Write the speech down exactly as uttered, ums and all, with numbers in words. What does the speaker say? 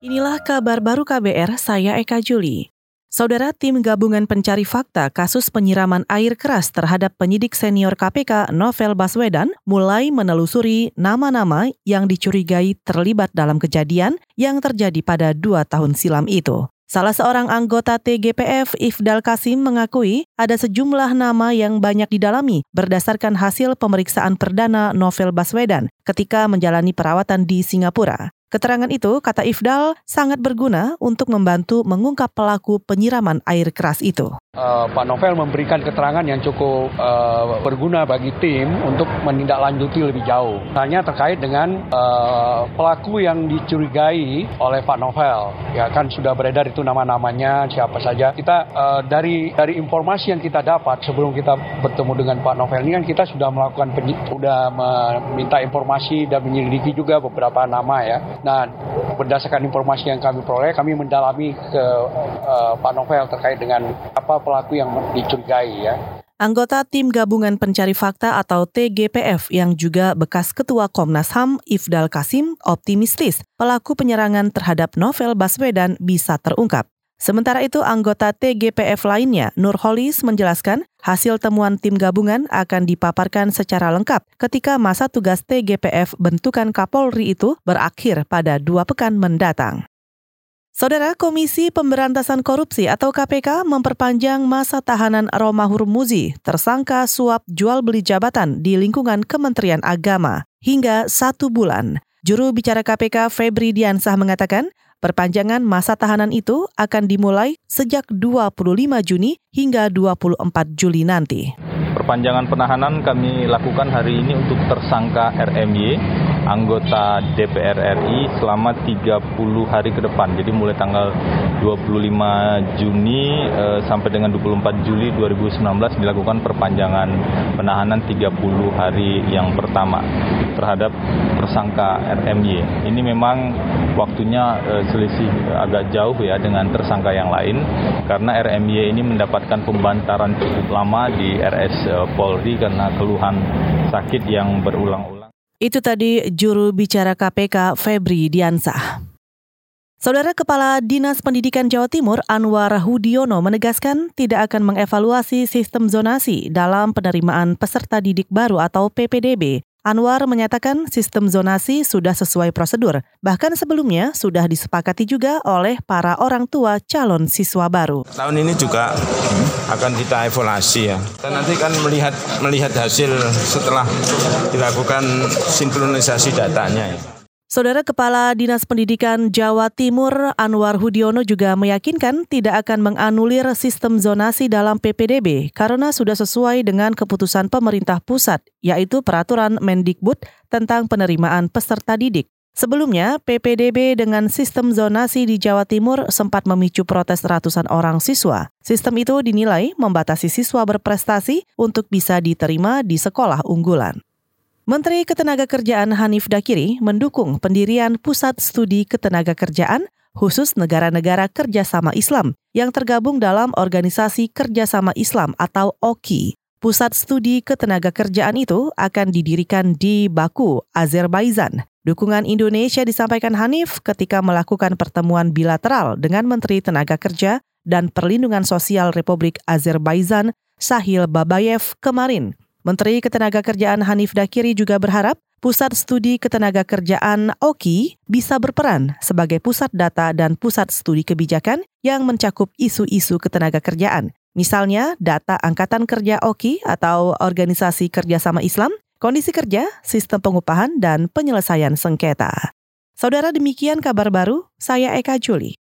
Inilah kabar baru K B R, saya Eka Juli. Saudara, tim gabungan pencari fakta kasus penyiraman air keras terhadap penyidik senior K P K Novel Baswedan mulai menelusuri nama-nama yang dicurigai terlibat dalam kejadian yang terjadi pada dua tahun silam itu. Salah seorang anggota T G P F, Ifdal Kasim, mengakui ada sejumlah nama yang banyak didalami berdasarkan hasil pemeriksaan perdana Novel Baswedan ketika menjalani perawatan di Singapura. Keterangan itu, kata Ifdal, sangat berguna untuk membantu mengungkap pelaku penyiraman air keras itu. Uh, Pak Novel memberikan keterangan yang cukup uh, berguna bagi tim untuk menindaklanjuti lebih jauh. Hanya terkait dengan uh, pelaku yang dicurigai oleh Pak Novel. Ya kan sudah beredar itu nama-namanya, siapa saja. Kita uh, dari dari informasi yang kita dapat sebelum kita bertemu dengan Pak Novel ini kan kita sudah melakukan penyidik, sudah meminta informasi dan menyelidiki juga beberapa nama ya. Nah, berdasarkan informasi yang kami peroleh, kami mendalami ke uh, Pak Novel terkait dengan apa pelaku yang dicurigai ya. Anggota Tim Gabungan Pencari Fakta atau T G P F yang juga bekas Ketua Komnas H A M, Ifdal Kasim, optimistis pelaku penyerangan terhadap Novel Baswedan bisa terungkap. Sementara itu, anggota T G P F lainnya, Nurholis, menjelaskan hasil temuan tim gabungan akan dipaparkan secara lengkap ketika masa tugas T G P F bentukan Kapolri itu berakhir pada dua pekan mendatang. Saudara, Komisi Pemberantasan Korupsi atau K P K memperpanjang masa tahanan Romahur Muzi, tersangka suap jual beli jabatan di lingkungan Kementerian Agama, hingga satu bulan. Juru bicara K P K Febri Diansah mengatakan, perpanjangan masa tahanan itu akan dimulai sejak dua puluh lima Juni hingga dua puluh empat Juli nanti. Perpanjangan penahanan kami lakukan hari ini untuk tersangka R M Y, anggota D P R R I selama tiga puluh hari ke depan. Jadi mulai tanggal dua puluh lima Juni eh, sampai dengan dua puluh empat Juli dua ribu sembilan belas dilakukan perpanjangan penahanan tiga puluh hari yang pertama terhadap tersangka R M Y. Ini memang waktunya eh, selisih agak jauh ya dengan tersangka yang lain karena R M Y ini mendapatkan pembantaran cukup lama di R S eh, Polri karena keluhan sakit yang berulang-ulang. Itu tadi juru bicara K P K Febri Diansah. Saudara, Kepala Dinas Pendidikan Jawa Timur Anwar Hudiono menegaskan tidak akan mengevaluasi sistem zonasi dalam penerimaan peserta didik baru atau P P D B. Anwar menyatakan sistem zonasi sudah sesuai prosedur, bahkan sebelumnya sudah disepakati juga oleh para orang tua calon siswa baru. Tahun ini juga akan kita evaluasi ya. Kita nanti kan melihat melihat hasil setelah dilakukan sinkronisasi datanya ya. Saudara, Kepala Dinas Pendidikan Jawa Timur Anwar Hudiono juga meyakinkan tidak akan menganulir sistem zonasi dalam P P D B karena sudah sesuai dengan keputusan pemerintah pusat, yaitu peraturan Mendikbud tentang penerimaan peserta didik. Sebelumnya, P P D B dengan sistem zonasi di Jawa Timur sempat memicu protes ratusan orang siswa. Sistem itu dinilai membatasi siswa berprestasi untuk bisa diterima di sekolah unggulan. Menteri Ketenagakerjaan Hanif Dhakiri mendukung pendirian Pusat Studi Ketenagakerjaan khusus negara-negara kerjasama Islam yang tergabung dalam Organisasi Kerjasama Islam atau O K I. Pusat Studi Ketenagakerjaan itu akan didirikan di Baku, Azerbaijan. Dukungan Indonesia disampaikan Hanif ketika melakukan pertemuan bilateral dengan Menteri Tenaga Kerja dan Perlindungan Sosial Republik Azerbaijan, Sahil Babayev, kemarin. Menteri Ketenagakerjaan Hanif Dhakiri juga berharap Pusat Studi Ketenagakerjaan O K I bisa berperan sebagai pusat data dan pusat studi kebijakan yang mencakup isu-isu ketenagakerjaan. Misalnya, data Angkatan Kerja O K I atau Organisasi Kerjasama Islam, kondisi kerja, sistem pengupahan, dan penyelesaian sengketa. Saudara, demikian kabar baru, saya Eka Juli.